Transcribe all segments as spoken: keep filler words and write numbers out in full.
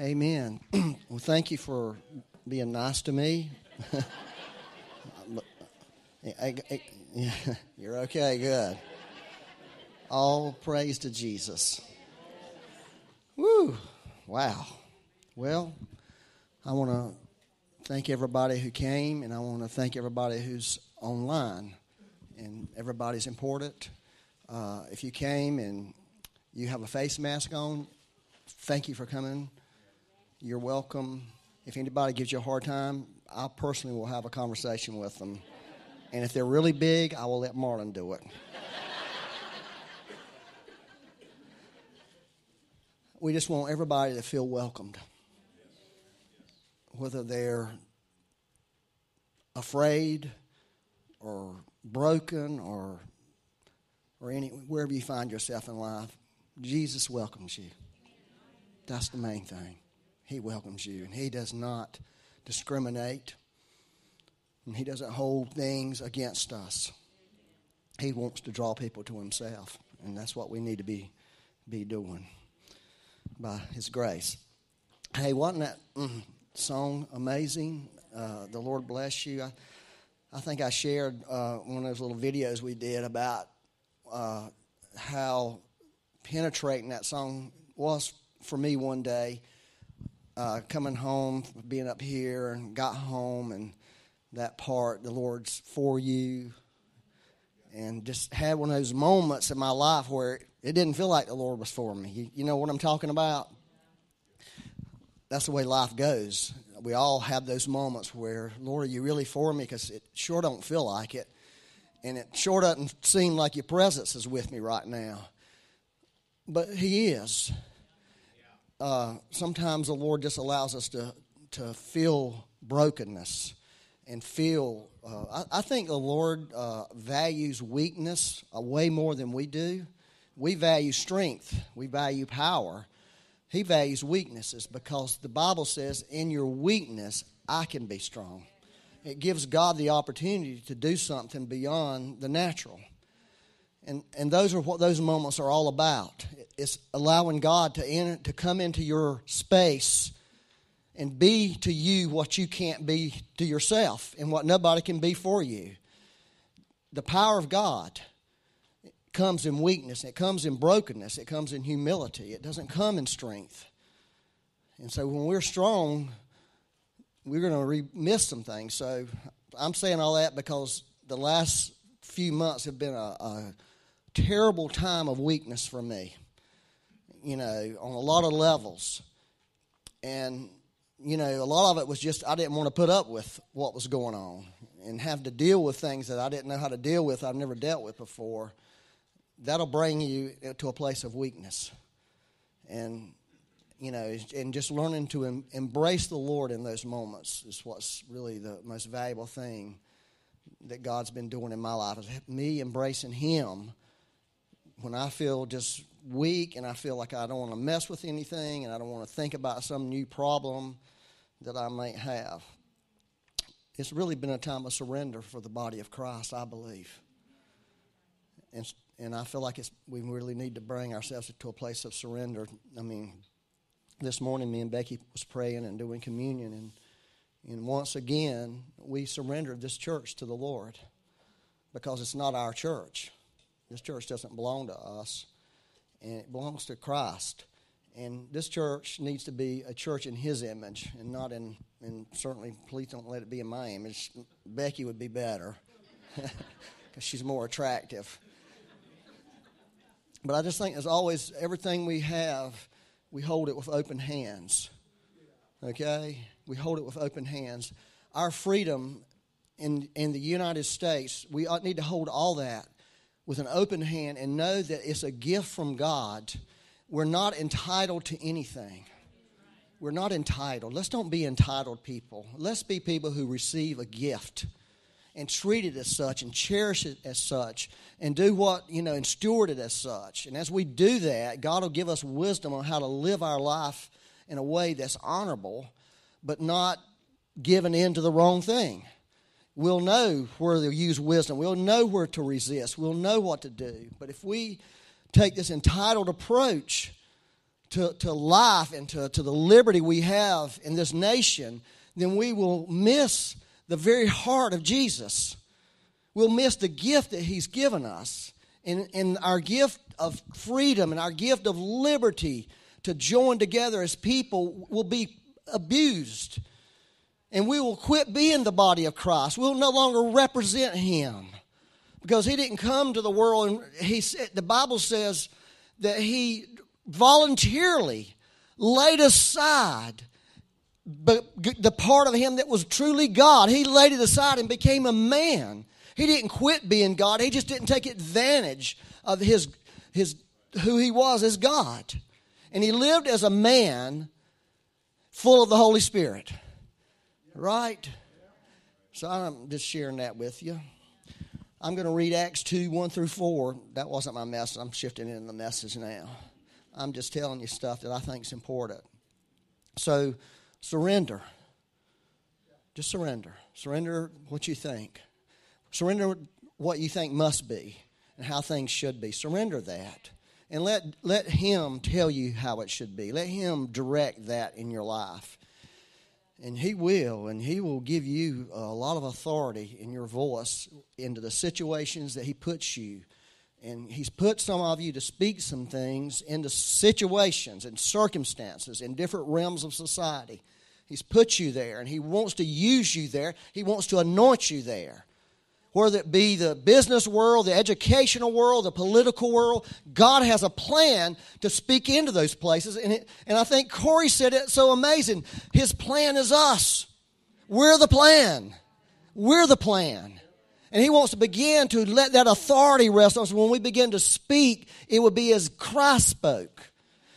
Amen. Well, thank you for being nice to me. You're okay, good. All praise to Jesus. Woo, wow. Well, I want to thank everybody who came, and I want to thank everybody who's online, and everybody's important. Uh, if you came and you have a face mask on, thank you for coming. You're welcome. If anybody gives you a hard time, I personally will have a conversation with them. And if they're really big, I will let Marlon do it. We just want everybody to feel welcomed. Whether they're afraid or broken or or any wherever you find yourself in life, Jesus welcomes you. That's the main thing. He welcomes you, and he does not discriminate, and he doesn't hold things against us. He wants to draw people to himself, and that's what we need to be be doing by his grace. Hey, wasn't that mm, song amazing? Uh, the Lord bless you. I, I think I shared uh, one of those little videos we did about uh, how penetrating that song was for me one day. Uh, coming home, being up here, and got home, and that part, the Lord's for you, and just had one of those moments in my life where it, it didn't feel like the Lord was for me. You, you know what I'm talking about? That's the way life goes. We all have those moments where, Lord, are you really for me? Because it sure don't feel like it, and it sure doesn't seem like your presence is with me right now, but he is. Uh, sometimes the Lord just allows us to, to feel brokenness and feel, uh, I, I think the Lord uh, values weakness uh, way more than we do. We value strength. We value power. He values weaknesses because the Bible says, in your weakness, I can be strong. It gives God the opportunity to do something beyond the natural. And and those are what those moments are all about. It's allowing God to enter, to come into your space and be to you what you can't be to yourself and what nobody can be for you. The power of God comes in weakness. It comes in brokenness. It comes in humility. It doesn't come in strength. And so when we're strong, we're going to re- miss some things. So I'm saying all that because the last few months have been a... a terrible time of weakness for me, you know, on a lot of levels. And, you know, a lot of it was just I didn't want to put up with what was going on and have to deal with things that I didn't know how to deal with, I've never dealt with before. That'll bring you to a place of weakness. And, you know, and just learning to em- embrace the Lord in those moments is what's really the most valuable thing that God's been doing in my life, is me embracing him. When I feel just weak and I feel like I don't want to mess with anything and I don't want to think about some new problem that I might have. It's really been a time of surrender for the body of Christ, I believe. And and I feel like it's we really need to bring ourselves to a place of surrender. I mean, this morning me and Becky was praying and doing communion, and, and once again we surrendered this church to the Lord because it's not our church. This church doesn't belong to us, and it belongs to Christ. And this church needs to be a church in his image and not in, and certainly please don't let it be in my image. Becky would be better because she's more attractive. But I just think, as always, everything we have, we hold it with open hands, okay? We hold it with open hands. Our freedom in, in the United States, we need to hold all that with an open hand and know that it's a gift from God. We're not entitled to anything. We're not entitled. Let's don't be entitled people. Let's be people who receive a gift and treat it as such and cherish it as such and do what, you know, and steward it as such. And as we do that, God will give us wisdom on how to live our life in a way that's honorable but not giving in to the wrong thing. We'll know where to use wisdom. We'll know where to resist. We'll know what to do. But if we take this entitled approach to, to life and to, to the liberty we have in this nation, then we will miss the very heart of Jesus. We'll miss the gift that he's given us, and, and our gift of freedom and our gift of liberty to join together as people will be abused. And we will quit being the body of Christ. We'll no longer represent him, because he didn't come to the world. And he said, the Bible says that he voluntarily laid aside the part of him that was truly God. He laid it aside and became a man. He didn't quit being God. He just didn't take advantage of his his who he was as God. And he lived as a man full of the Holy Spirit. Right? So I'm just sharing that with you. I'm going to read Acts two, one through four. That wasn't my message. I'm shifting into the message now. I'm just telling you stuff that I think is important. So surrender. Just surrender. Surrender what you think. Surrender what you think must be and how things should be. Surrender that. And let, let him tell you how it should be. Let him direct that in your life. And he will, and he will give you a lot of authority in your voice into the situations that he puts you. And he's put some of you to speak some things into situations and circumstances in different realms of society. He's put you there, and he wants to use you there. He wants to anoint you there. Whether it be the business world, the educational world, the political world, God has a plan to speak into those places. And it, and I think Corey said it so amazing. His plan is us. We're the plan. We're the plan. And he wants to begin to let that authority rest on us. When we begin to speak, it will be as Christ spoke.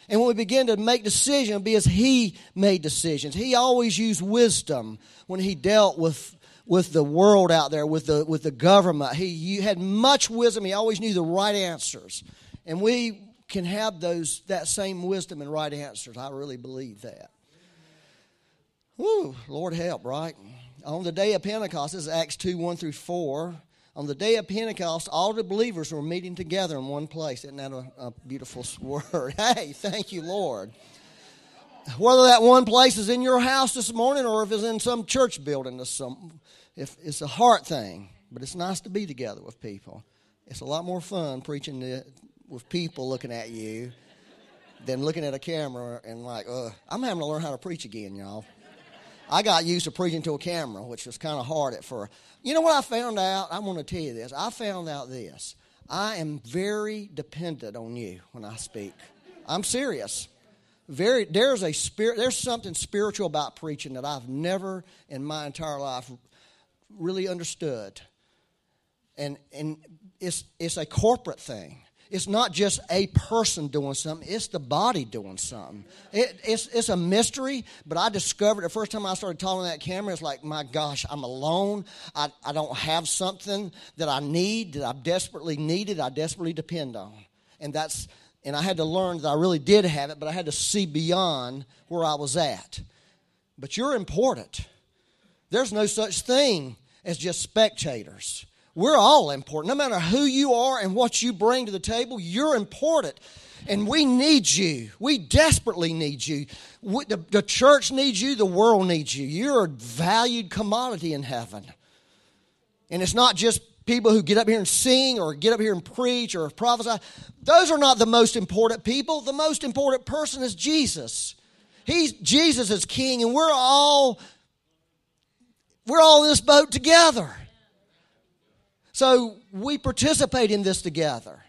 And when we begin to make decisions, it will be as he made decisions. He always used wisdom when he dealt with with the world out there, with the with the government. He you had much wisdom. He always knew the right answers. And we can have those that same wisdom and right answers. I really believe that. Woo, Lord help, right? On the day of Pentecost, this is Acts two, one through four. On the day of Pentecost, all the believers were meeting together in one place. Isn't that a, a beautiful word? Hey, thank you, Lord. Whether that one place is in your house this morning or if it's in some church building or something, if it's a heart thing, but it's nice to be together with people. It's a lot more fun preaching to, with people looking at you than looking at a camera and like, ugh. I'm having to learn how to preach again, y'all. I got used to preaching to a camera, which was kind of hard at first. You know what I found out? I'm going to tell you this. I found out this. I am very dependent on you when I speak. I'm serious. Very, there's a spirit. There's something spiritual about preaching that I've never in my entire life really understood, and and it's it's a corporate thing. It's not just a person doing something. It's the body doing something. It, it's it's a mystery, but I discovered the first time I started talking to that camera, it's like, my gosh, I'm alone. I I don't have something that I need that I desperately needed. I desperately depend on, and that's. And I had to learn that I really did have it, but I had to see beyond where I was at. But you're important. There's no such thing as just spectators. We're all important. No matter who you are and what you bring to the table, you're important. And we need you. We desperately need you. The, the church needs you. The world needs you. You're a valued commodity in heaven. And it's not just people who get up here and sing or get up here and preach or prophesy. Those are not the most important people. The most important person is Jesus. He's, Jesus is king, and we're all, we're all in this boat together. So we participate in this together.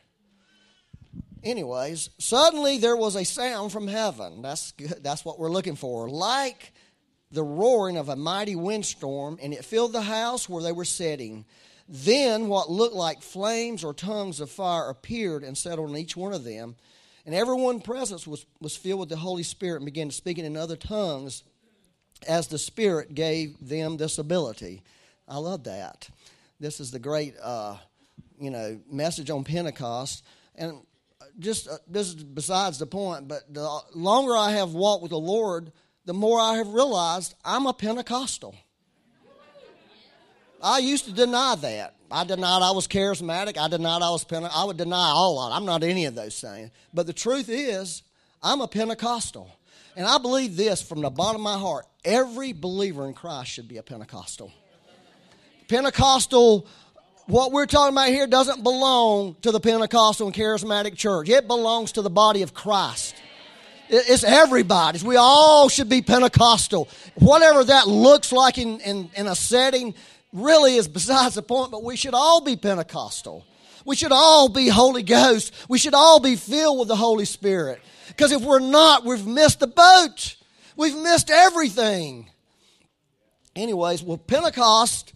Anyways, suddenly there was a sound from heaven. That's good. That's what we're looking for. Like the roaring of a mighty windstorm, and it filled the house where they were sitting. Then what looked like flames or tongues of fire appeared and settled on each one of them. And everyone present was, was filled with the Holy Spirit and began speaking in other tongues as the Spirit gave them this ability. I love that. This is the great, uh, you know, message on Pentecost. And just uh, this is besides the point, but the longer I have walked with the Lord, the more I have realized I'm a Pentecostal. I used to deny that. I denied I was charismatic. I denied I was Pentecostal. I would deny all of it. I'm not any of those things. But the truth is, I'm a Pentecostal. And I believe this from the bottom of my heart. Every believer in Christ should be a Pentecostal. Pentecostal, what we're talking about here doesn't belong to the Pentecostal and charismatic church. It belongs to the body of Christ. It's everybody's. We all should be Pentecostal. Whatever that looks like in, in, in a setting really is besides the point, but we should all be Pentecostal. We should all be Holy Ghost. We should all be filled with the Holy Spirit. Because if we're not, we've missed the boat. We've missed everything. Anyways, well, Pentecost,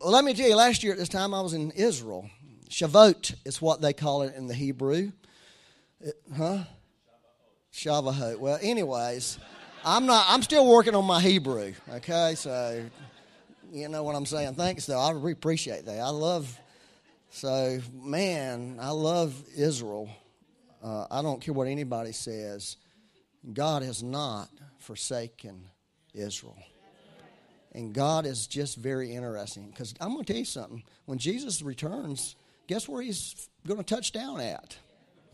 let me tell you, last year at this time I was in Israel. Shavuot is what they call it in the Hebrew. It, huh? Shavuot. Well, anyways, I'm not. I'm still working on my Hebrew, okay? So, you know what I'm saying. Thanks, though. I really appreciate that. I love, so, man, I love Israel. Uh, I don't care what anybody says. God has not forsaken Israel. And God is just very interesting. Because I'm going to tell you something. When Jesus returns, guess where he's going to touch down at?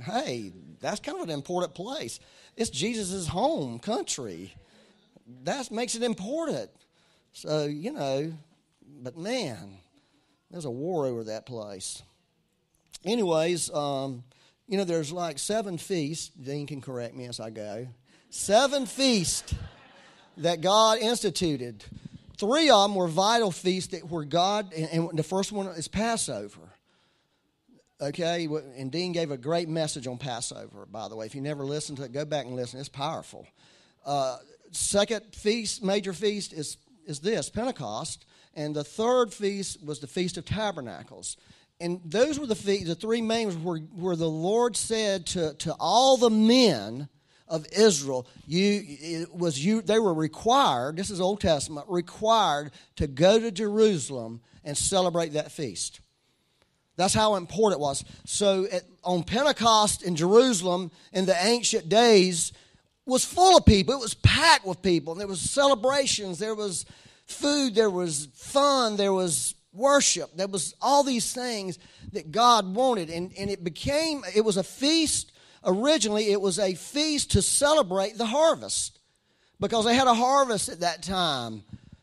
Hey, that's kind of an important place. It's Jesus' home country. That makes it important. So, you know, but man, there's a war over that place. Anyways, um, you know, there's like seven feasts. Dean can correct me as I go. Seven feasts that God instituted. Three of them were vital feasts that were God, and the first one is Passover. Okay, and Dean gave a great message on Passover, by the way. If you never listened to it, go back and listen. It's powerful. Uh, second feast, major feast, is, is this, Pentecost. And the third feast was the Feast of Tabernacles. And those were the fe- the three main ones where, where the Lord said to, to all the men of Israel, you it was you they were required, this is Old Testament, required to go to Jerusalem and celebrate that feast. That's how important it was. So at, on Pentecost in Jerusalem in the ancient days was full of people. It was packed with people. And there was celebrations. There was food. There was fun. There was worship. There was all these things that God wanted. And, and it became, it was a feast. Originally, it was a feast to celebrate the harvest because they had a harvest at that time,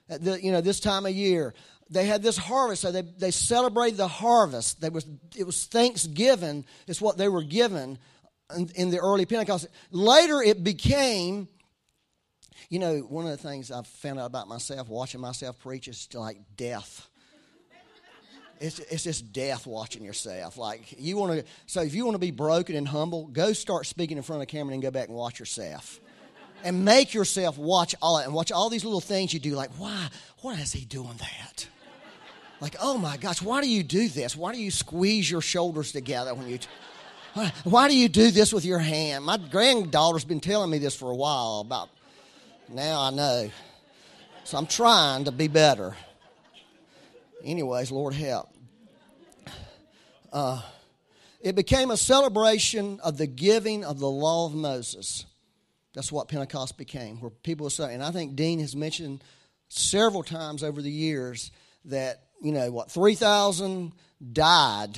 at the, you know, this time of year. They had this harvest, so they, they celebrated the harvest. They was, it was Thanksgiving is what they were given in, in the early Pentecost. Later it became, you know, one of the things I've found out about myself, watching myself preach, is like death. It's, it's just death watching yourself. Like you want to, so if you want to be broken and humble, go start speaking in front of the camera and go back and watch yourself. And make yourself watch all that and watch all these little things you do. Like, why? Why is he doing that? Like, oh my gosh, why do you do this? Why do you squeeze your shoulders together when you, t- why, why do you do this with your hand? My granddaughter's been telling me this for a while about, now I know. So I'm trying to be better. Anyways, Lord help. Uh, it became a celebration of the giving of the law of Moses. That's what Pentecost became, where people say, and I think Dean has mentioned several times over the years that, you know, what, three thousand died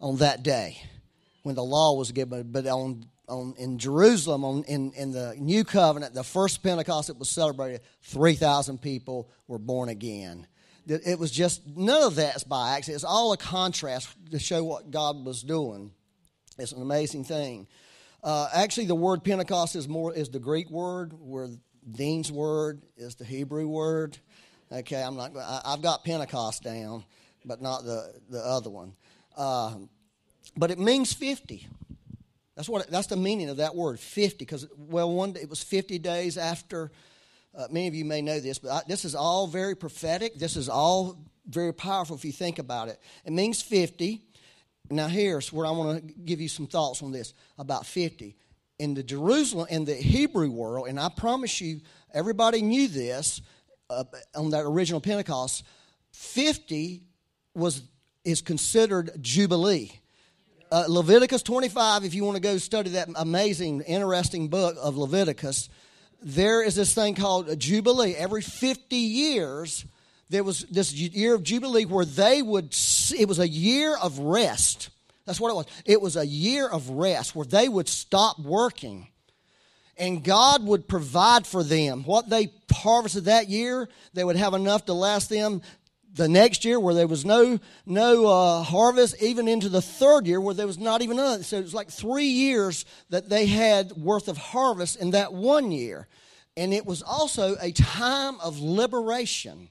on that day when the law was given. But on, on in Jerusalem, on, in, in the New Covenant, the first Pentecost that was celebrated, three thousand people were born again. It was just, none of that's by accident. It's all a contrast to show what God was doing. It's an amazing thing. Uh, actually, the word Pentecost is more is the Greek word, where Dean's word is the Hebrew word. Okay, I'm not. I, I've got Pentecost down, but not the, the other one. Uh, but it means fifty. That's what. That's the meaning of that word, fifty. Because well, one day, it was fifty days after. Uh, many of you may know this, but I, this is all very prophetic. This is all very powerful if you think about it. It means fifty. Now here's where I want to give you some thoughts on this about fifty. In the Jerusalem, in the Hebrew world, and I promise you, everybody knew this uh, on that original Pentecost. Fifty was is considered Jubilee. Uh, Leviticus twenty-five. If you want to go study that amazing, interesting book of Leviticus, there is this thing called a Jubilee. Every fifty years. There was this year of Jubilee where they would, it was a year of rest. That's what it was. It was a year of rest where they would stop working. And God would provide for them. What they harvested that year, they would have enough to last them the next year where there was no no uh, harvest, even into the third year where there was not even another. So it was like three years that they had worth of harvest in that one year. And it was also a time of liberation.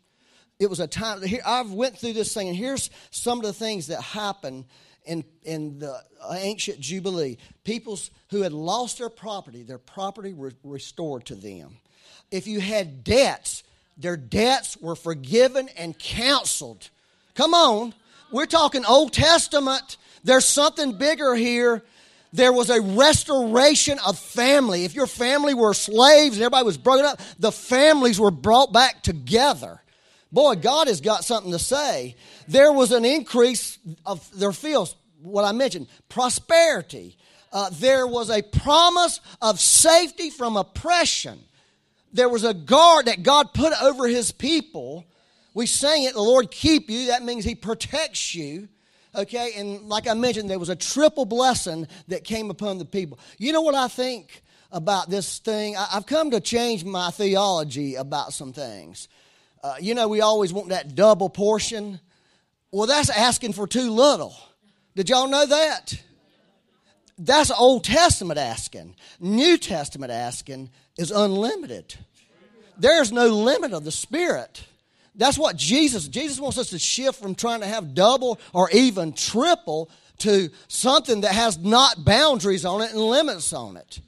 It was a time, here, I've went through this thing, and here's some of the things that happened in in the ancient Jubilee. People who had lost their property, their property was restored to them. If you had debts, their debts were forgiven and counseled. Come on. We're talking Old Testament. There's something bigger here. There was a restoration of family. If your family were slaves and everybody was broken up, the families were brought back together. Boy, God has got something to say. There was an increase of their fields, what I mentioned, prosperity. Uh, there was a promise of safety from oppression. There was a guard that God put over his people. We sang it, the Lord keep you. That means he protects you. Okay, and like I mentioned, there was a triple blessing that came upon the people. You know what I think about this thing? I, I've come to change my theology about some things. Uh, you know, we always want that double portion. Well, that's asking for too little. Did y'all know that? That's Old Testament asking. New Testament asking is unlimited. There's no limit of the Spirit. That's what Jesus, Jesus wants us to shift from trying to have double or even triple to something that has not boundaries on it and limits on it.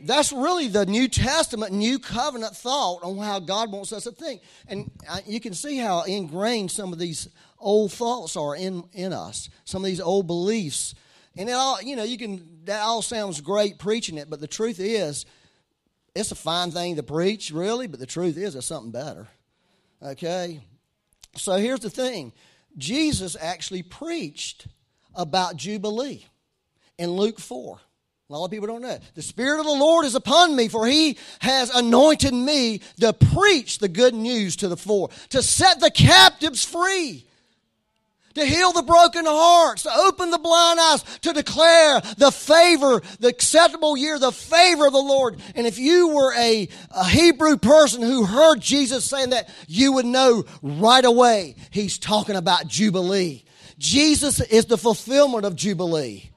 That's really the New Testament, New Covenant thought on how God wants us to think. And you can see how ingrained some of these old thoughts are in, in us, some of these old beliefs. And it all, you know, you can, that all sounds great preaching it, but the truth is, it's a fine thing to preach, really, but the truth is, it's something better. Okay, so here's the thing. Jesus actually preached about Jubilee in Luke four. A lot of people don't know it. The Spirit of the Lord is upon me, for he has anointed me to preach the good news to the poor, to set the captives free, to heal the broken hearts, to open the blind eyes, to declare the favor, the acceptable year, the favor of the Lord. And if you were a, a Hebrew person who heard Jesus saying that, you would know right away he's talking about Jubilee. Jesus is the fulfillment of Jubilee.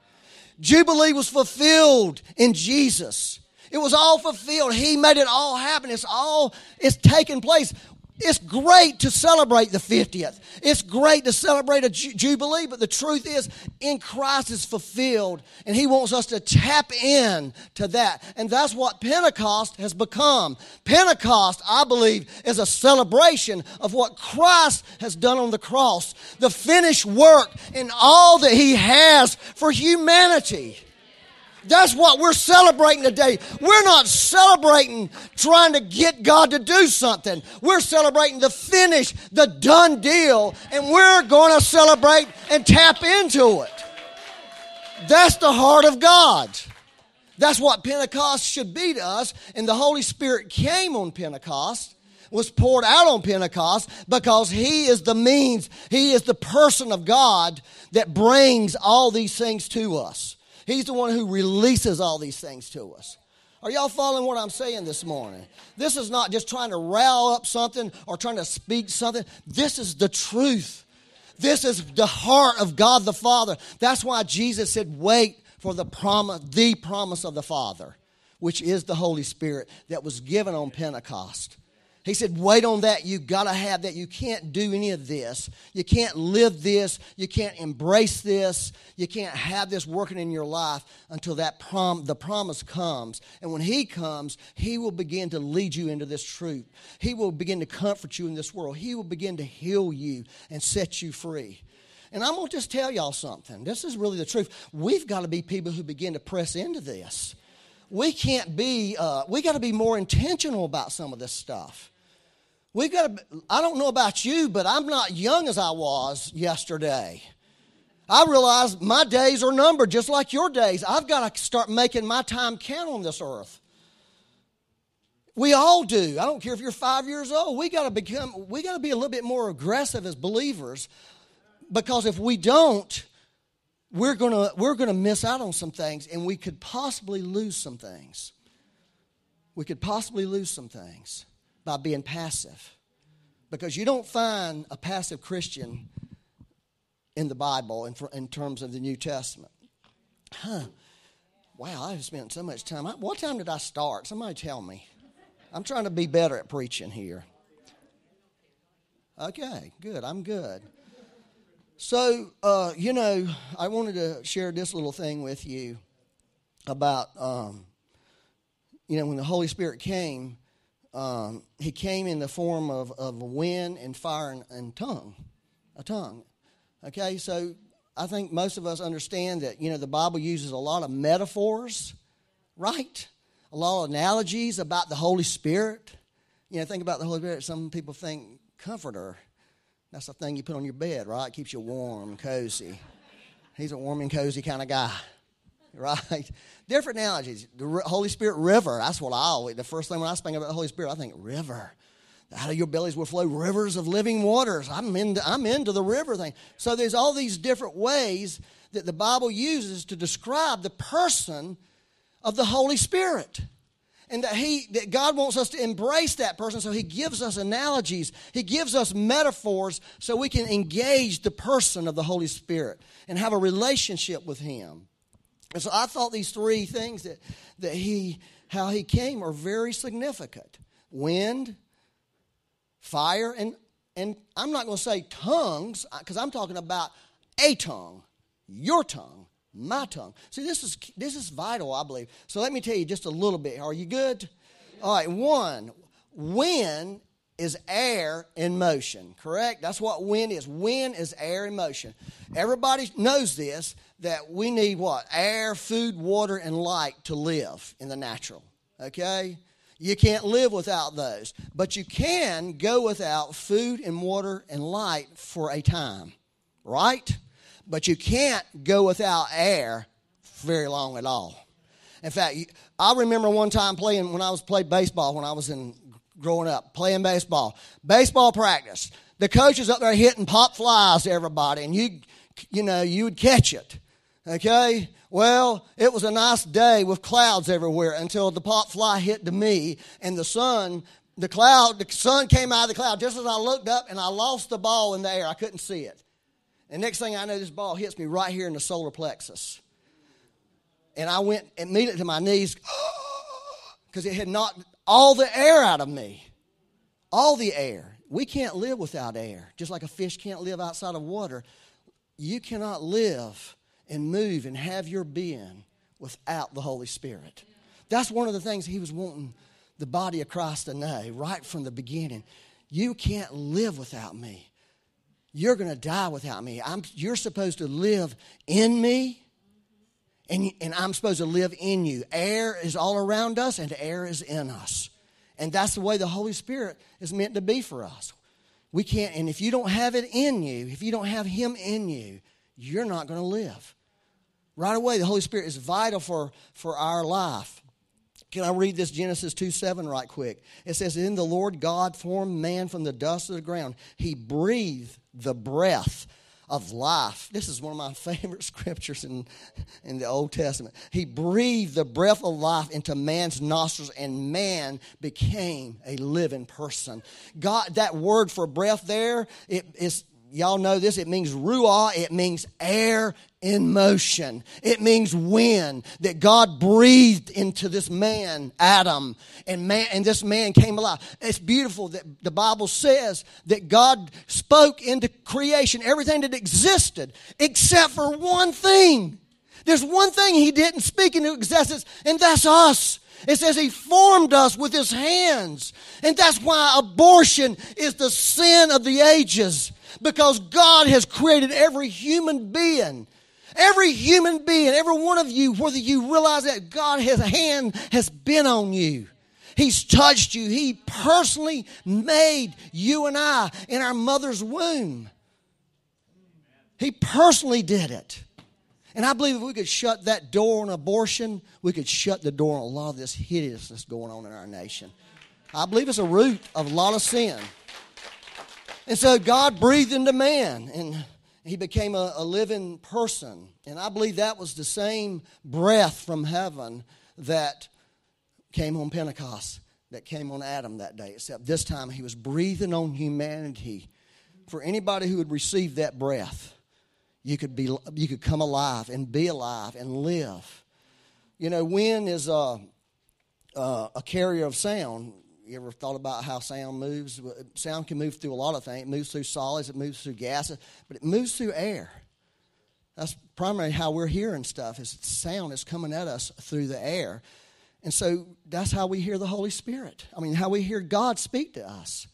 Jubilee was fulfilled in Jesus. It was all fulfilled. He made it all happen. It's all, it's taken place. It's great to celebrate the fiftieth. It's great to celebrate a ju- Jubilee, but the truth is, in Christ is fulfilled, and he wants us to tap in to that. And that's what Pentecost has become. Pentecost, I believe, is a celebration of what Christ has done on the cross, the finished work and all that he has for humanity. That's what we're celebrating today. We're not celebrating trying to get God to do something. We're celebrating the finish, the done deal, and we're going to celebrate and tap into it. That's the heart of God. That's what Pentecost should be to us, and the Holy Spirit came on Pentecost, was poured out on Pentecost, because he is the means, he is the person of God that brings all these things to us. He's the one who releases all these things to us. Are y'all following what I'm saying this morning? This is not just trying to rile up something or trying to speak something. This is the truth. This is the heart of God the Father. That's why Jesus said, wait for the promise, the promise of the Father, which is the Holy Spirit that was given on Pentecost. He said, wait on that. You've got to have that. You can't do any of this. You can't live this. You can't embrace this. You can't have this working in your life until that prom- the promise comes. And when he comes, he will begin to lead you into this truth. He will begin to comfort you in this world. He will begin to heal you and set you free. And I'm going to just tell y'all something. This is really the truth. We've got to be people who begin to press into this. We can't be, uh, we got to be more intentional about some of this stuff. We've got to, I don't know about you, but I'm not young as I was yesterday. I realize my days are numbered just like your days. I've got to start making my time count on this earth. We all do. I don't care if you're five years old. We got to become, we got to be a little bit more aggressive as believers, because if we don't, we're going to we're going to miss out on some things, and we could possibly lose some things. we could possibly lose some things by being passive. Because you don't find a passive Christian in the Bible in, in terms of the New Testament. Huh. Wow, I've spent so much time. I, what time did I start? Somebody tell me. I'm trying to be better at preaching here. Okay, good. I'm good. So, uh, you know, I wanted to share this little thing with you about, um, you know, when the Holy Spirit came, um, he came in the form of, of wind and fire and, and tongue, a tongue. Okay, so I think most of us understand that, you know, the Bible uses a lot of metaphors, right? A lot of analogies about the Holy Spirit. You know, think about the Holy Spirit. Some people think comforter. That's the thing you put on your bed, right? It keeps you warm and cozy. He's a warm and cozy kind of guy, right? Different analogies. The Holy Spirit river. That's what I always, the first thing when I think about the Holy Spirit, I think river. Out of your bellies will flow rivers of living waters. I'm into, I'm into the river thing. So there's all these different ways that the Bible uses to describe the person of the Holy Spirit, and that he that God wants us to embrace that person, so he gives us analogies, he gives us metaphors, so we can engage the person of the Holy Spirit and have a relationship with him. And so I thought these three things that that he how he came are very significant: wind, fire, and and I'm not going to say tongues, because I'm talking about a tongue, your tongue, my tongue. See, this is this is vital, I believe. So let me tell you just a little bit. Are you good? All right, one, wind is air in motion, correct? That's what wind is. Wind is air in motion. Everybody knows this, that we need what? Air, food, water, and light to live in the natural, okay? You can't live without those, but you can go without food and water and light for a time, right? But you can't go without air very long at all. In fact, I remember one time playing, when I was played baseball when I was in growing up, playing baseball, baseball practice. The coach is up there hitting pop flies to everybody, and you, you know, you would catch it. Okay, well, it was a nice day with clouds everywhere until the pop fly hit to me, and the sun, the cloud, the sun came out of the cloud just as I looked up, and I lost the ball in the air. I couldn't see it. And next thing I know, this ball hits me right here in the solar plexus. And I went immediately to my knees because it had knocked all the air out of me. All the air. We can't live without air. Just like a fish can't live outside of water, you cannot live and move and have your being without the Holy Spirit. That's one of the things he was wanting the body of Christ to know right from the beginning. You can't live without me. You're going to die without me. I'm, you're supposed to live in me, and, and I'm supposed to live in you. Air is all around us, and air is in us. And that's the way the Holy Spirit is meant to be for us. We can't, and if you don't have it in you, if you don't have him in you, you're not going to live. Right away, the Holy Spirit is vital for, for our life. Can I read this Genesis two seven right quick? It says, "Then the Lord God formed man from the dust of the ground. He breathed the breath of life." This is one of my favorite scriptures in, in the Old Testament. He breathed the breath of life into man's nostrils, and man became a living person. God, that word for breath there, it is... Y'all know this. It means ruah. It means air in motion. It means wind, that God breathed into this man, Adam, and man, and this man came alive. It's beautiful that the Bible says that God spoke into creation everything that existed except for one thing. There's one thing he didn't speak into existence, and that's us. It says he formed us with his hands. And that's why abortion is the sin of the ages. Because God has created every human being. Every human being, every one of you, whether you realize that, God, his hand has been on you. He's touched you. He personally made you and I in our mother's womb. He personally did it. And I believe if we could shut that door on abortion, we could shut the door on a lot of this hideousness going on in our nation. I believe it's a root of a lot of sin. And so God breathed into man, and he became a, a living person. And I believe that was the same breath from heaven that came on Pentecost, that came on Adam that day, except this time he was breathing on humanity. For anybody who would receive that breath, you could be, you could come alive and be alive and live. You know, wind is a, a, a carrier of sound. You ever thought about how sound moves? Sound can move through a lot of things. It moves through solids. It moves through gases. But it moves through air. That's primarily how we're hearing stuff, is sound is coming at us through the air. And so that's how we hear the Holy Spirit. I mean, how we hear God speak to us.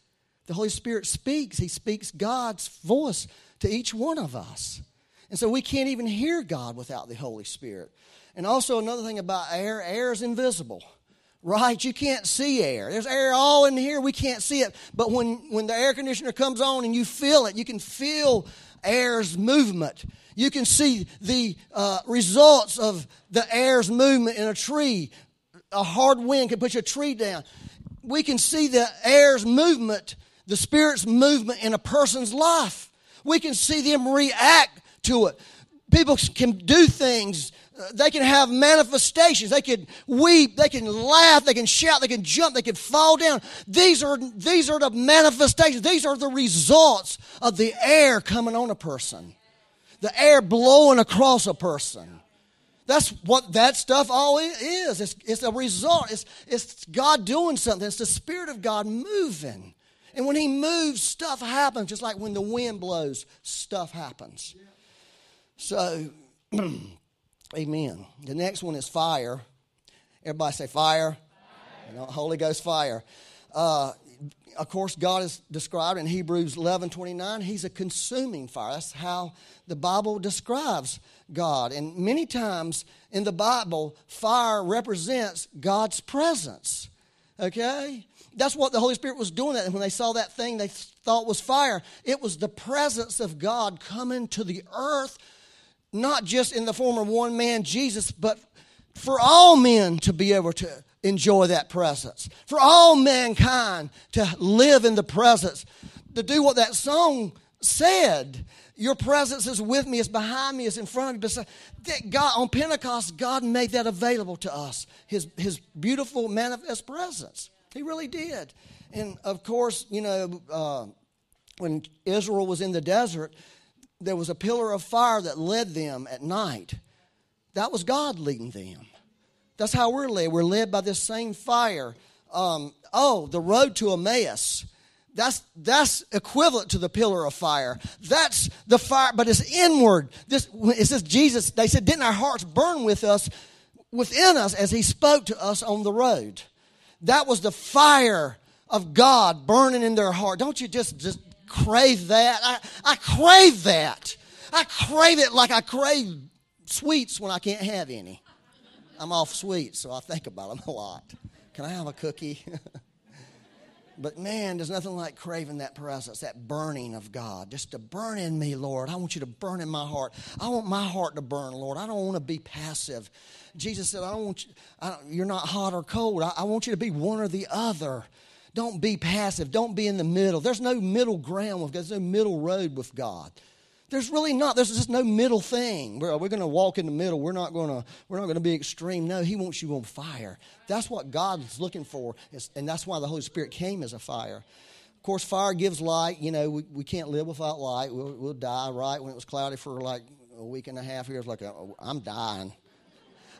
The Holy Spirit speaks. He speaks God's voice to each one of us. And so we can't even hear God without the Holy Spirit. And also another thing about air, air is invisible. Right, you can't see air. There's air all in here. We can't see it. But when, when the air conditioner comes on and you feel it, you can feel air's movement. You can see the uh, results of the air's movement in a tree. A hard wind can push a tree down. We can see the air's movement, the Spirit's movement in a person's life. We can see them react to it. People can do things. They can have manifestations. They can weep. They can laugh. They can shout. They can jump. They can fall down. These are, these are the manifestations. These are the results of the air coming on a person. The air blowing across a person. That's what that stuff all is. It's, it's a result. It's, it's God doing something. It's the Spirit of God moving. And when He moves, stuff happens. Just like when the wind blows, stuff happens. So... Amen. The next one is fire. Everybody say fire. Fire. You know, Holy Ghost fire. Uh, of course, God is described in Hebrews eleven twenty-nine. He's a consuming fire. That's how the Bible describes God. And many times in the Bible, fire represents God's presence. Okay? That's what the Holy Spirit was doing. That, and when they saw that thing they thought was fire, it was the presence of God coming to the earth. Not just in the form of one man, Jesus, but for all men to be able to enjoy that presence. For all mankind to live in the presence. To do what that song said, your presence is with me, it's behind me, it's in front of me. That God, on Pentecost, God made that available to us. His, his beautiful manifest presence. He really did. And of course, you know, uh, when Israel was in the desert, there was a pillar of fire that led them at night. That was God leading them. That's how we're led. We're led by this same fire. Um, oh, the road to Emmaus. That's that's equivalent to the pillar of fire. That's the fire, but it's inward. This it says Jesus, they said, didn't our hearts burn with us, within us as He spoke to us on the road? That was the fire of God burning in their heart. Don't you just just... crave that. I, I crave that. I crave it like I crave sweets when I can't have any. I'm off sweets, so I think about them a lot. Can I have a cookie? But man, there's nothing like craving that presence, that burning of God. Just to burn in me, Lord. I want you to burn in my heart. I want my heart to burn, Lord. I don't want to be passive. Jesus said, I don't want you, I don't, you're not hot or cold. I, I want you to be one or the other. Don't be passive. Don't be in the middle. There's no middle ground with God. There's no middle road with God. There's really not. There's just no middle thing. We're, we're going to walk in the middle. We're not going to. We're not going to be extreme. No, He wants you on fire. That's what God's looking for, it's, and that's why the Holy Spirit came as a fire. Of course, fire gives light. You know, we, we can't live without light. We'll, we'll die, right? When it was cloudy for like a week and a half here, it's like a, I'm dying.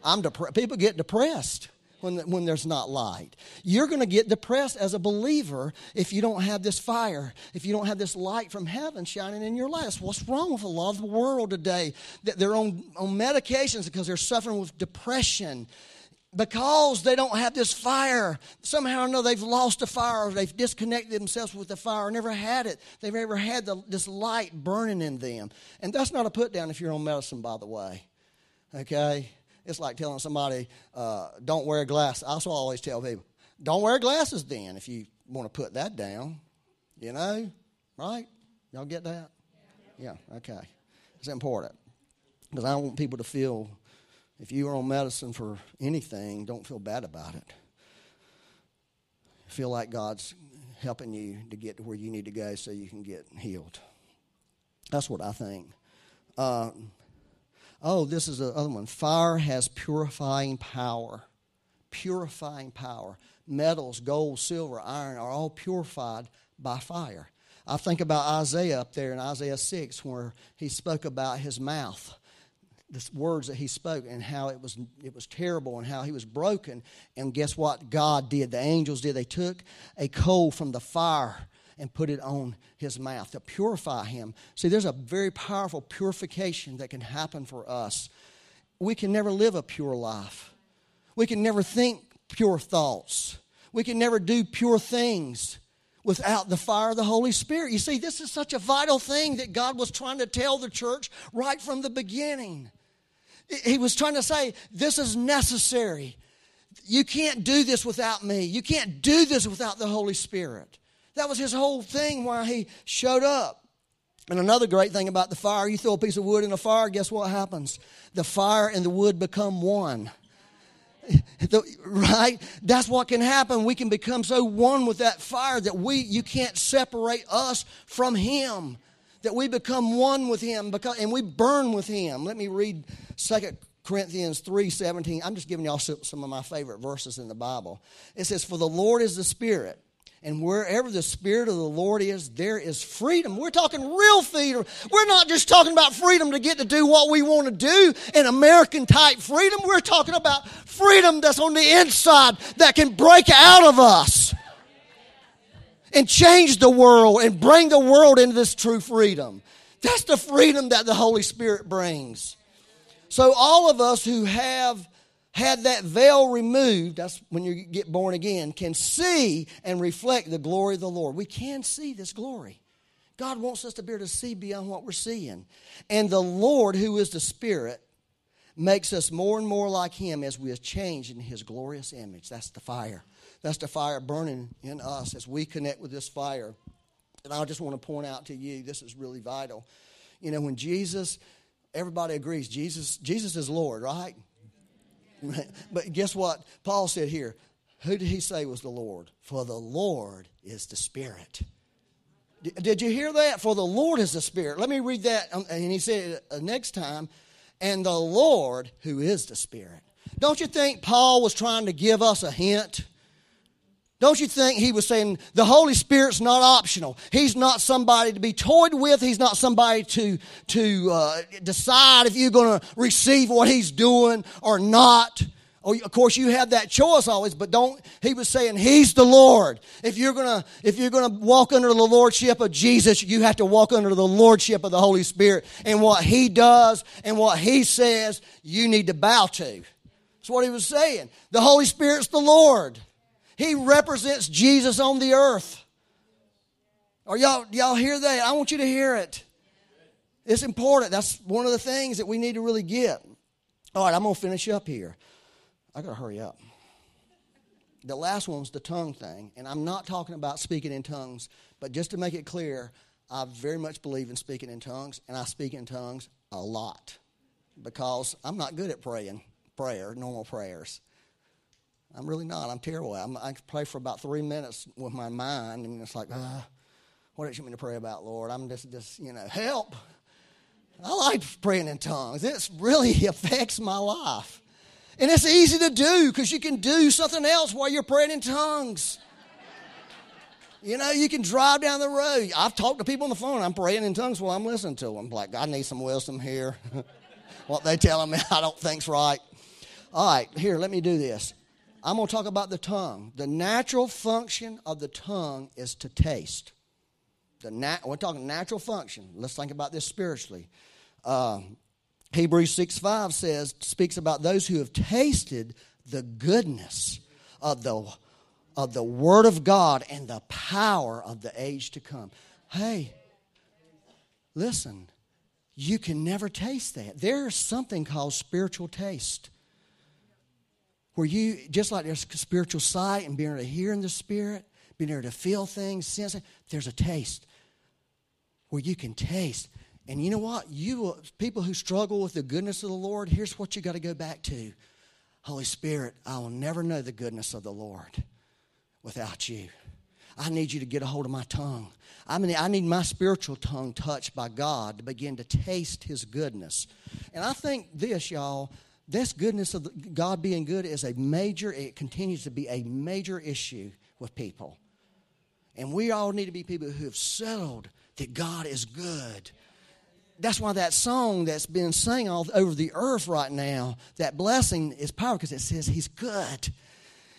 I'm depre- People get depressed. When, when there's not light. You're going to get depressed as a believer if you don't have this fire, if you don't have this light from heaven shining in your life. That's what's wrong with a lot of the world today, that they're on, on medications because they're suffering with depression because they don't have this fire. Somehow or another, they've lost the fire or they've disconnected themselves with the fire or never had it. They've never had the, this light burning in them. And that's not a put down if you're on medicine, by the way. Okay? It's like telling somebody, uh, don't wear glasses. I also always tell people, don't wear glasses then if you want to put that down. You know, right? Y'all get that? Yeah, yeah. Okay. It's important. Because I don't want people to feel, if you are on medicine for anything, don't feel bad about it. Feel like God's helping you to get to where you need to go so you can get healed. That's what I think. Uh, Oh, this is the other one. Fire has purifying power. purifying power. Metals, gold, silver, iron are all purified by fire. I think about Isaiah up there in Isaiah six where he spoke about his mouth, the words that he spoke and how it was it was terrible and how he was broken. And guess what God did? The angels did. They took a coal from the fire and put it on his mouth to purify him. See, there's a very powerful purification that can happen for us. We can never live a pure life. We can never think pure thoughts. We can never do pure things without the fire of the Holy Spirit. You see, this is such a vital thing that God was trying to tell the church right from the beginning. He was trying to say, this is necessary. You can't do this without me. You can't do this without the Holy Spirit. That was his whole thing why he showed up. And another great thing about the fire, you throw a piece of wood in a fire, guess what happens? The fire and the wood become one. Right? That's what can happen. We can become so one with that fire that we you can't separate us from him, that we become one with him because, and we burn with him. Let me read Second Corinthians three seventeen. I'm just giving y'all some of my favorite verses in the Bible. It says, "For the Lord is the Spirit, and wherever the Spirit of the Lord is, there is freedom." We're talking real freedom. We're not just talking about freedom to get to do what we want to do and American-type freedom. We're talking about freedom that's on the inside that can break out of us and change the world and bring the world into this true freedom. That's the freedom that the Holy Spirit brings. So all of us who have had that veil removed, that's when you get born again, can see and reflect the glory of the Lord. We can see this glory. God wants us to be able to see beyond what we're seeing. And the Lord, who is the Spirit, makes us more and more like him as we are changed in his glorious image. That's the fire. That's the fire burning in us as we connect with this fire. And I just want to point out to you, this is really vital. You know, when Jesus, everybody agrees, Jesus, Jesus is Lord, right? But guess what Paul said here? Who did he say was the Lord? For the Lord is the Spirit. D- did you hear that? For the Lord is the Spirit. Let me read that. And he said uh, next time, and the Lord who is the Spirit. Don't you think Paul was trying to give us a hint? Don't you think he was saying the Holy Spirit's not optional? He's not somebody to be toyed with. He's not somebody to to uh, decide if you're going to receive what he's doing or not. Or, of course, you have that choice always, but don't. He was saying he's the Lord. If you're gonna if you're gonna walk under the lordship of Jesus, you have to walk under the lordship of the Holy Spirit. And what he does and what he says, you need to bow to. That's what he was saying. The Holy Spirit's the Lord. He represents Jesus on the earth. Are y'all, y'all hear that? I want you to hear it. It's important. That's one of the things that we need to really get. All right, I'm going to finish up here. I got to hurry up. The last one's the tongue thing. And I'm not talking about speaking in tongues. But just to make it clear, I very much believe in speaking in tongues. And I speak in tongues a lot. Because I'm not good at praying, prayer, normal prayers. I'm really not. I'm terrible. I'm, I pray for about three minutes with my mind, and it's like, uh, what did you mean to pray about, Lord? I'm just, just, you know, help. I like praying in tongues. It really affects my life. And it's easy to do because you can do something else while you're praying in tongues. You know, you can drive down the road. I've talked to people on the phone. I'm praying in tongues while I'm listening to them. Like, I need some wisdom here. What they telling me I don't think's right. All right, here, let me do this. I'm going to talk about the tongue. The natural function of the tongue is to taste. The nat- We're talking natural function. Let's think about this spiritually. Uh, Hebrews six five says, speaks about those who have tasted the goodness of the, of the Word of God and the power of the age to come. Hey, listen, you can never taste that. There's something called spiritual taste. Where you, just like there's spiritual sight and being able to hear in the Spirit, being able to feel things, sense it, there's a taste where you can taste. And you know what? You will, people who struggle with the goodness of the Lord, here's what you got to go back to. Holy Spirit, I will never know the goodness of the Lord without you. I need you to get a hold of my tongue. I mean, I need my spiritual tongue touched by God to begin to taste his goodness. And I think this, y'all, This goodness of God being good is a major, it continues to be a major issue with people. And we all need to be people who have settled that God is good. That's why that song that's been sung all over the earth right now, that blessing is powerful because it says he's good.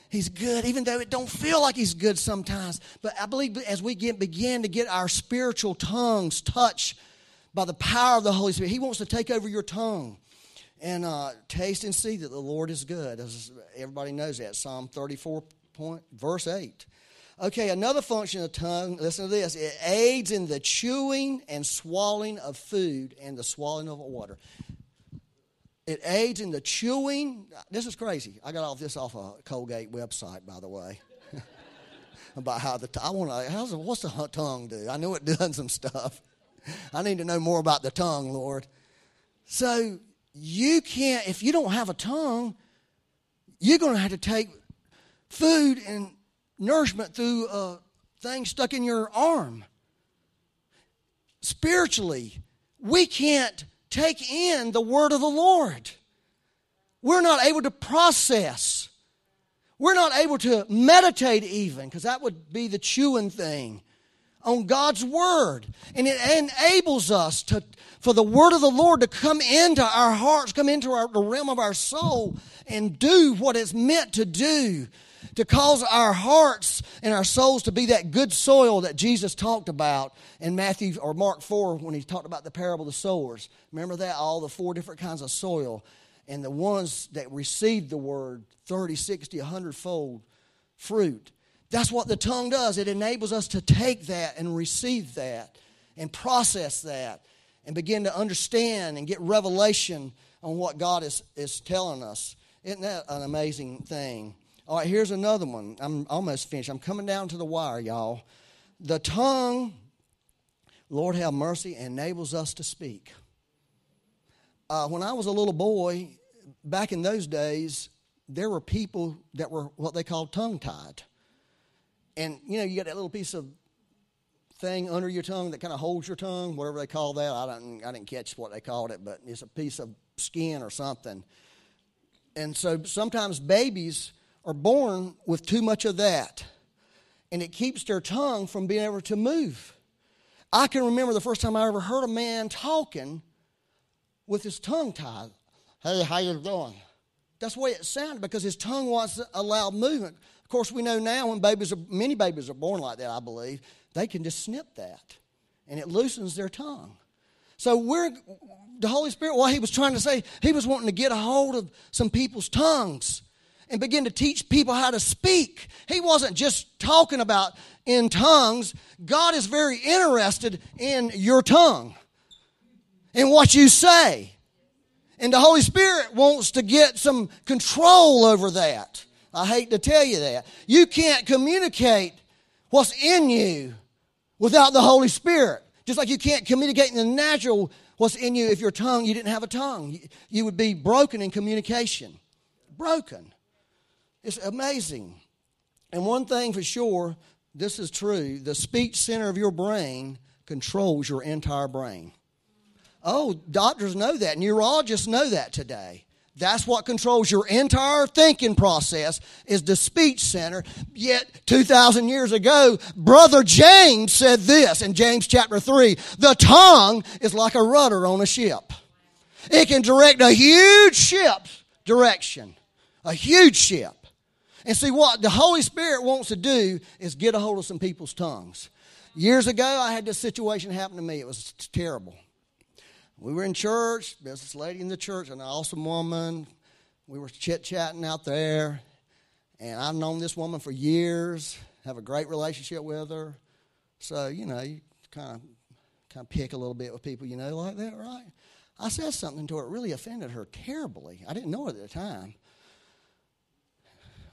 He's good, even though it don't feel like he's good sometimes. But I believe as we get, begin to get our spiritual tongues touched by the power of the Holy Spirit, he wants to take over your tongue. And uh, taste and see that the Lord is good. As everybody knows that. Psalm thirty-four, point, verse eight. Okay, another function of tongue, listen to this. It aids in the chewing and swallowing of food and the swallowing of water. It aids in the chewing. This is crazy. I got all this off a Colgate website, by the way. About how the t- I want to. How's the, what's the tongue do? I know it does some stuff. I need to know more about the tongue, Lord. So you can't. If you don't have a tongue, you're going to have to take food and nourishment through a thing stuck in your arm. Spiritually, we can't take in the word of the Lord. We're not able to process. We're not able to meditate even, because that would be the chewing thing, on God's word. And it enables us to, for the word of the Lord to come into our hearts, come into our, the realm of our soul, and do what it's meant to do, to cause our hearts and our souls to be that good soil that Jesus talked about in Matthew or Mark four when he talked about the parable of the sowers. Remember that? All the four different kinds of soil. And the ones that received the word, thirty, sixty, one hundred-fold fruit. That's what the tongue does. It enables us to take that and receive that and process that and begin to understand and get revelation on what God is, is telling us. Isn't that an amazing thing? All right, here's another one. I'm almost finished. I'm coming down to the wire, y'all. The tongue, Lord have mercy, enables us to speak. Uh, when I was a little boy, back in those days, there were people that were what they called tongue-tied. And, you know, you got that little piece of thing under your tongue that kind of holds your tongue, whatever they call that. I don't, I didn't catch what they called it, but it's a piece of skin or something. And so sometimes babies are born with too much of that, and it keeps their tongue from being able to move. I can remember the first time I ever heard a man talking with his tongue tied. Hey, how you doing? That's the way it sounded, because his tongue wasn't allowed movement. Of course, we know now when babies are, many babies are born like that, I believe, they can just snip that, and it loosens their tongue. So we're the Holy Spirit, what he was trying to say, he was wanting to get a hold of some people's tongues and begin to teach people how to speak. He wasn't just talking about in tongues. God is very interested in your tongue and what you say. And the Holy Spirit wants to get some control over that. I hate to tell you that. You can't communicate what's in you without the Holy Spirit. Just like you can't communicate in the natural what's in you if your tongue, you didn't have a tongue. You would be broken in communication. Broken. It's amazing. And one thing for sure, this is true, the speech center of your brain controls your entire brain. Oh, doctors know that. Neurologists know that today. That's what controls your entire thinking process is the speech center. Yet two thousand years ago, Brother James said this in James chapter three, the tongue is like a rudder on a ship. It can direct a huge ship's direction, a huge ship. And see, what the Holy Spirit wants to do is get a hold of some people's tongues. Years ago, I had this situation happen to me. It was terrible. We were in church. There's this lady in the church, an awesome woman. We were chit-chatting out there. And I've known this woman for years, have a great relationship with her. So, you know, you kind of, kind of pick a little bit with people, you know, like that, right? I said something to her. It really offended her terribly. I didn't know it at the time.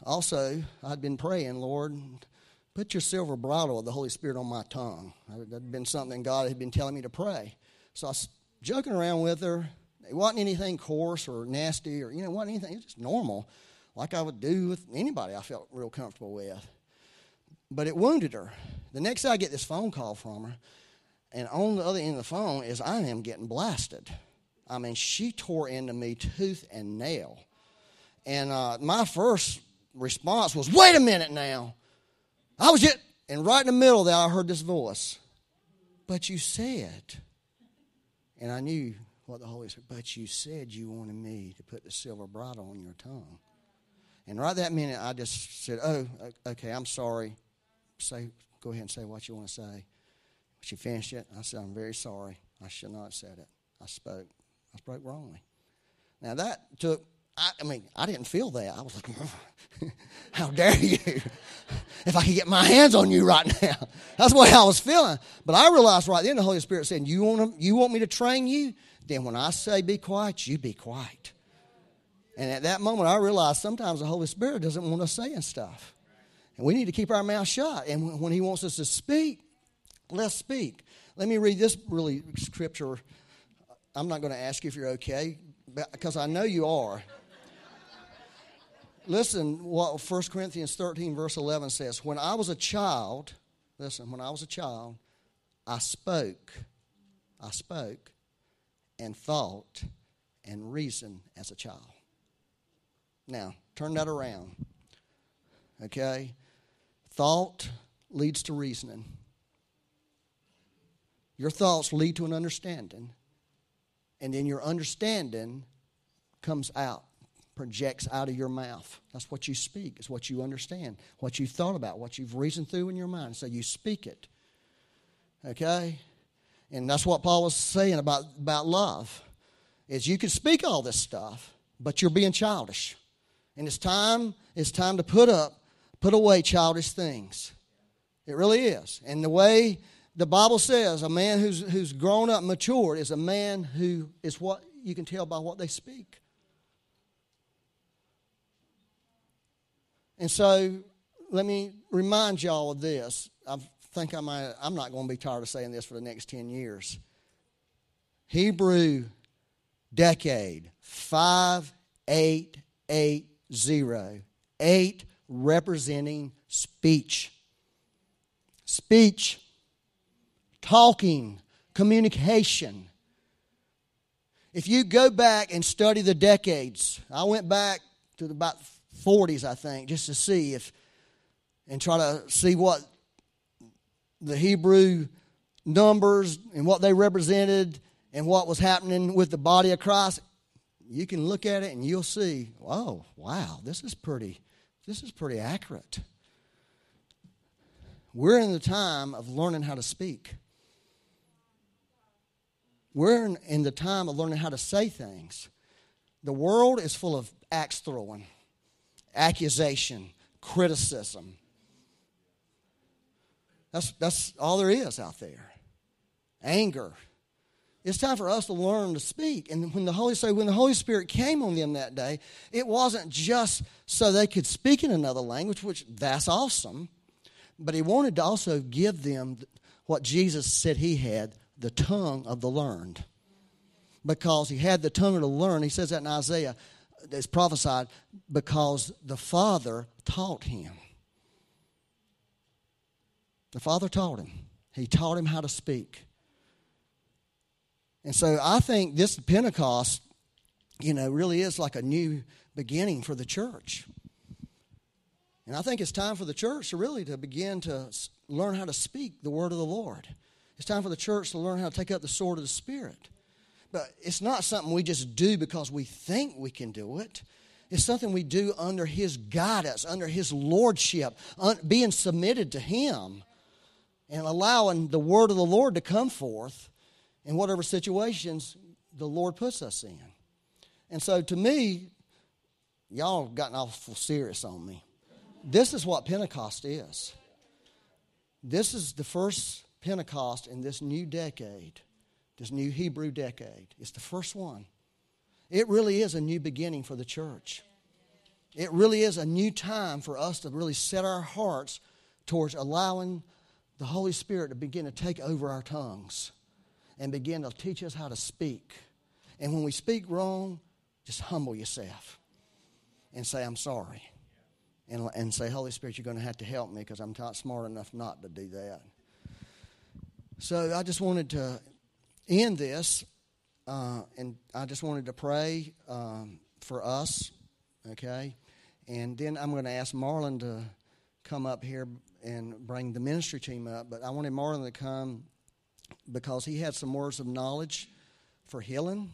Also, I'd been praying, Lord, put your silver bridle of the Holy Spirit on my tongue. That had been something God had been telling me to pray. So I was joking around with her. It wasn't anything coarse or nasty or, you know, it wasn't anything. It was just normal, like I would do with anybody I felt real comfortable with. But it wounded her. The next day I get this phone call from her, and on the other end of the phone is I am getting blasted. I mean, she tore into me tooth and nail. And uh, my first response was, wait a minute now. I was just, and right in the middle of that, I heard this voice. But you said, and I knew what the Holy Spirit, but you said you wanted me to put the silver bridle on your tongue. And right that minute, I just said, oh, okay, I'm sorry. Say, go ahead and say what you want to say. She finished it. I said, I'm very sorry. I should not have said it. I spoke. I spoke wrongly. Now, that took, I, I mean, I didn't feel that. I was like, how dare you? If I could get my hands on you right now. That's what I was feeling. But I realized right then the Holy Spirit said, you want to, you want me to train you? Then when I say be quiet, you be quiet. And at that moment, I realized sometimes the Holy Spirit doesn't want us saying stuff. And we need to keep our mouth shut. And when he wants us to speak, let's speak. Let me read this really scripture. I'm not going to ask you if you're okay, because I know you are. Listen what First Corinthians thirteen, verse eleven says. When I was a child, listen, when I was a child, I spoke, I spoke and thought and reasoned as a child. Now, turn that around, okay? Thought leads to reasoning. Your thoughts lead to an understanding, and then your understanding comes out, projects out of your mouth. That's what you speak. It's what you understand, what you thought about, what you've reasoned through in your mind. So you speak it, okay? And that's what Paul was saying about, about love, is you can speak all this stuff, but you're being childish. And it's time, it's time to put up, put away childish things. It really is. And the way the Bible says a man who's who's grown up, matured, is a man who is what you can tell by what they speak. And so let me remind y'all of this. I think I might, I'm not going to be tired of saying this for the next ten years. Hebrew decade, five eight eight zero. Eight representing speech. Speech, talking, communication. If you go back and study the decades, I went back to about forties, I think, just to see if, and try to see what the Hebrew numbers and what they represented and what was happening with the body of Christ. You can look at it and you'll see, oh, wow, this is pretty, this is pretty accurate. We're in the time of learning how to speak. We're in, in the time of learning how to say things. The world is full of axe throwing, accusation, criticism. That's, that's all there is out there. Anger. It's time for us to learn to speak. And when the Holy so when the Holy Spirit came on them that day, it wasn't just so they could speak in another language, which that's awesome, but he wanted to also give them what Jesus said he had, the tongue of the learned. Because he had the tongue of the learned. He says that in Isaiah. It's prophesied because the Father taught him. The Father taught him. He taught him how to speak. And so I think this Pentecost, you know, really is like a new beginning for the church. And I think it's time for the church to really to begin to learn how to speak the word of the Lord. It's time for the church to learn how to take up the sword of the Spirit. But it's not something we just do because we think we can do it. It's something we do under his guidance, under his lordship, un- being submitted to him and allowing the word of the Lord to come forth in whatever situations the Lord puts us in. And so to me, y'all have gotten awful serious on me. This is what Pentecost is. This is the first Pentecost in this new decade, this new Hebrew decade. It's the first one. It really is a new beginning for the church. It really is a new time for us to really set our hearts towards allowing the Holy Spirit to begin to take over our tongues and begin to teach us how to speak. And when we speak wrong, just humble yourself and say, I'm sorry. And, and say, Holy Spirit, you're going to have to help me because I'm not smart enough not to do that. So I just wanted to end this Uh, and I just wanted to pray um, for us, okay? And then I'm going to ask Marlon to come up here and bring the ministry team up. But I wanted Marlon to come because he had some words of knowledge for healing.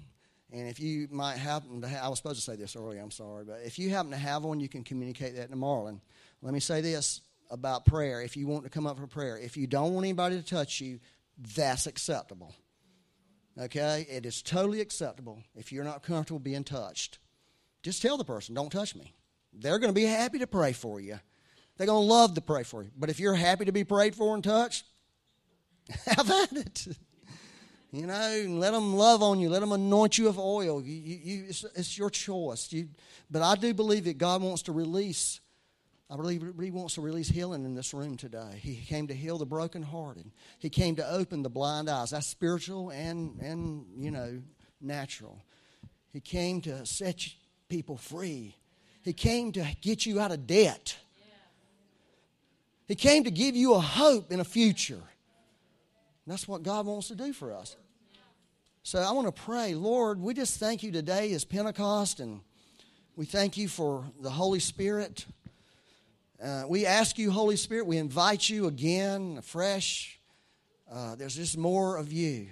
And if you might happen to have, I was supposed to say this earlier, I'm sorry, but if you happen to have one, you can communicate that to Marlon. Let me say this about prayer. If you want to come up for prayer, if you don't want anybody to touch you, that's acceptable. Okay? It is totally acceptable if you're not comfortable being touched. Just tell the person, don't touch me. They're going to be happy to pray for you. They're going to love to pray for you. But if you're happy to be prayed for and touched, have at it. You know, let them love on you. Let them anoint you with oil. You, you, you, it's, it's your choice. You, but I do believe that God wants to release. I believe He wants to release healing in this room today. He came to heal the brokenhearted. He came to open the blind eyes. That's spiritual and, and you know, natural. He came to set people free. He came to get you out of debt. He came to give you a hope and a future. That's what God wants to do for us. So I want to pray, Lord, we just thank you today is Pentecost, and we thank you for the Holy Spirit. Uh, we ask you, Holy Spirit, we invite you again afresh. Uh, there's just more of you,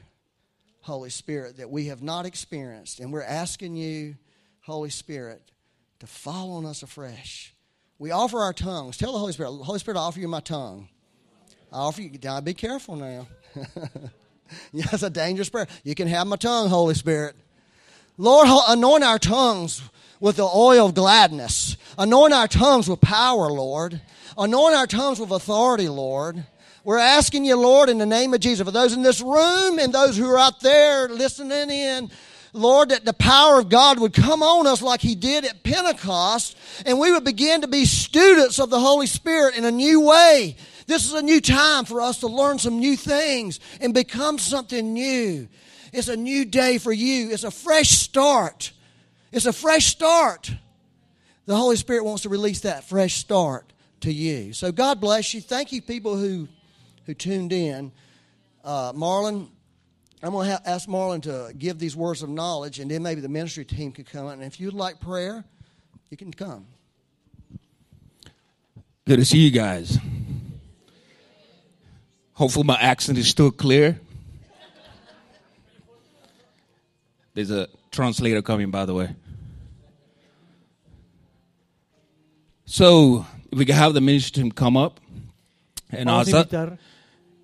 Holy Spirit, that we have not experienced. And we're asking you, Holy Spirit, to fall on us afresh. We offer our tongues. Tell the Holy Spirit, Holy Spirit, I offer you my tongue. I offer you, now be careful now. Yeah, that's a dangerous prayer. You can have my tongue, Holy Spirit. Lord, anoint our tongues with the oil of gladness. Anoint our tongues with power, Lord. Anoint our tongues with authority, Lord. We're asking you, Lord, in the name of Jesus, for those in this room and those who are out there listening in, Lord, that the power of God would come on us like He did at Pentecost, and we would begin to be students of the Holy Spirit in a new way. This is a new time for us to learn some new things and become something new. It's a new day for you. It's a fresh start. It's a fresh start. The Holy Spirit wants to release that fresh start to you. So God bless you. Thank you, people who who tuned in. Uh, Marlon, I'm going to ha- ask Marlon to give these words of knowledge, and then maybe the ministry team could come out. And if you'd like prayer, you can come. Good to see you guys. Hopefully my accent is still clear. There's a translator coming, by the way. So if we can have the minister come up. And, also,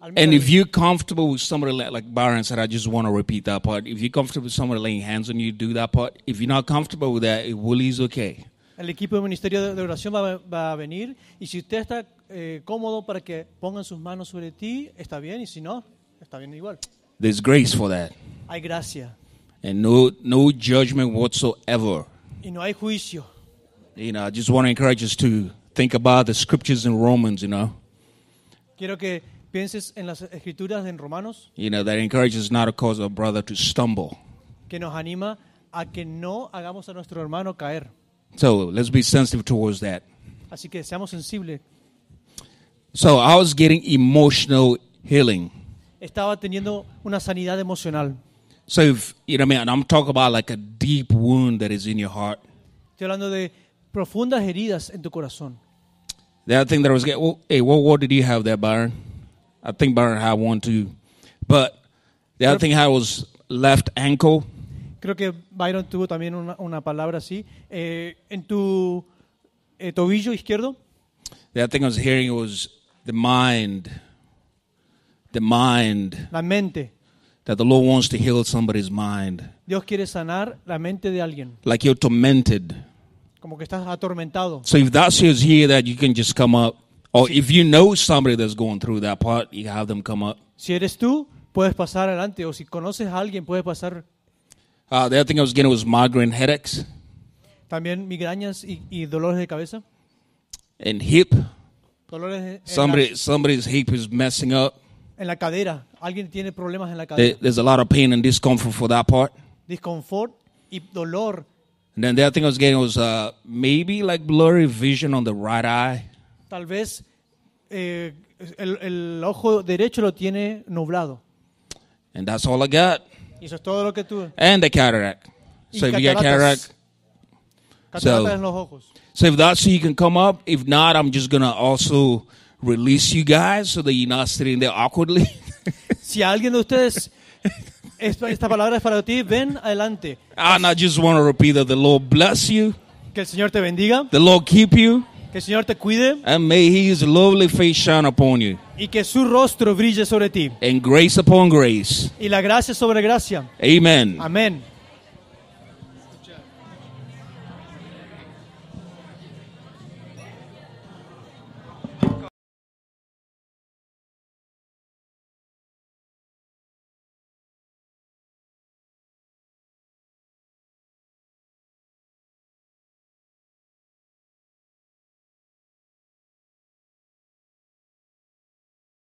and if you're comfortable with somebody, like Byron said, I just want to repeat that part. If you're comfortable with somebody laying hands on you, do that part. If you're not comfortable with that, Willie's okay. El equipo de ministerio de oración va, va a venir. Y si usted está Eh, cómodo para que pongan sus manos sobre ti, está bien, y si no, está bien igual. There's grace for that. Hay gracia. And no no judgment whatsoever. Y no hay juicio. You know, I just want to encourage us to think about the scriptures in Romans, you know. Quiero que pienses en las escrituras en Romanos. You know, that encourages not to cause a brother to stumble. Que nos anima a que no hagamos a nuestro hermano caer. So, let's be sensitive towards that. Así que seamos sensibles. So I was getting emotional healing. Estaba teniendo una sanidad emocional. So if, you know what I mean, I'm talking about like a deep wound that is in your heart. Estoy hablando de profundas heridas en tu corazón. The other thing that I was getting, well, hey, what what did you have there, Byron? I think Byron had one too. But the other Creo thing I had was left ankle. Creo que Byron tuvo también una, una palabra así. Eh, en tu eh, tobillo izquierdo. The other thing I was hearing was the mind, the mind, la mente. That the Lord wants to heal somebody's mind. Dios quiere sanar la mente de alguien. Like you're tormented. Como que estás atormentado. So if that's who's here, that you can just come up. Or si. If you know somebody that's going through that part, you have them come up. Si eres tú, puedes pasar adelante. O si conoces a alguien, puedes pasar. Uh, the other thing I was getting was migraine headaches. También migrañas y, y dolores de cabeza. And hip. Somebody, somebody's hip is messing up. En la cadera. Alguien tiene problemas en la cadera. There's a lot of pain and discomfort for that part. Discomfort y dolor. And then the other thing I was getting was uh, maybe like blurry vision on the right eye. Tal vez eh, el, el ojo derecho lo tiene nublado. And that's all I got. Hizo todo lo que tú. And the cataract. So if you got cataract. So, so if that's so you can come up. If not, I'm just going to also release you guys so that you're not sitting there awkwardly. Si alguien de ustedes, esta palabra es para ti, ven adelante. And I just want to repeat that the Lord bless you. Que el Señor te bendiga. The Lord keep you. Que el Señor te cuide. And may His lovely face shine upon you. Y que su rostro brille sobre ti. And grace upon grace. Y la gracia sobre gracia. Amen. Amen.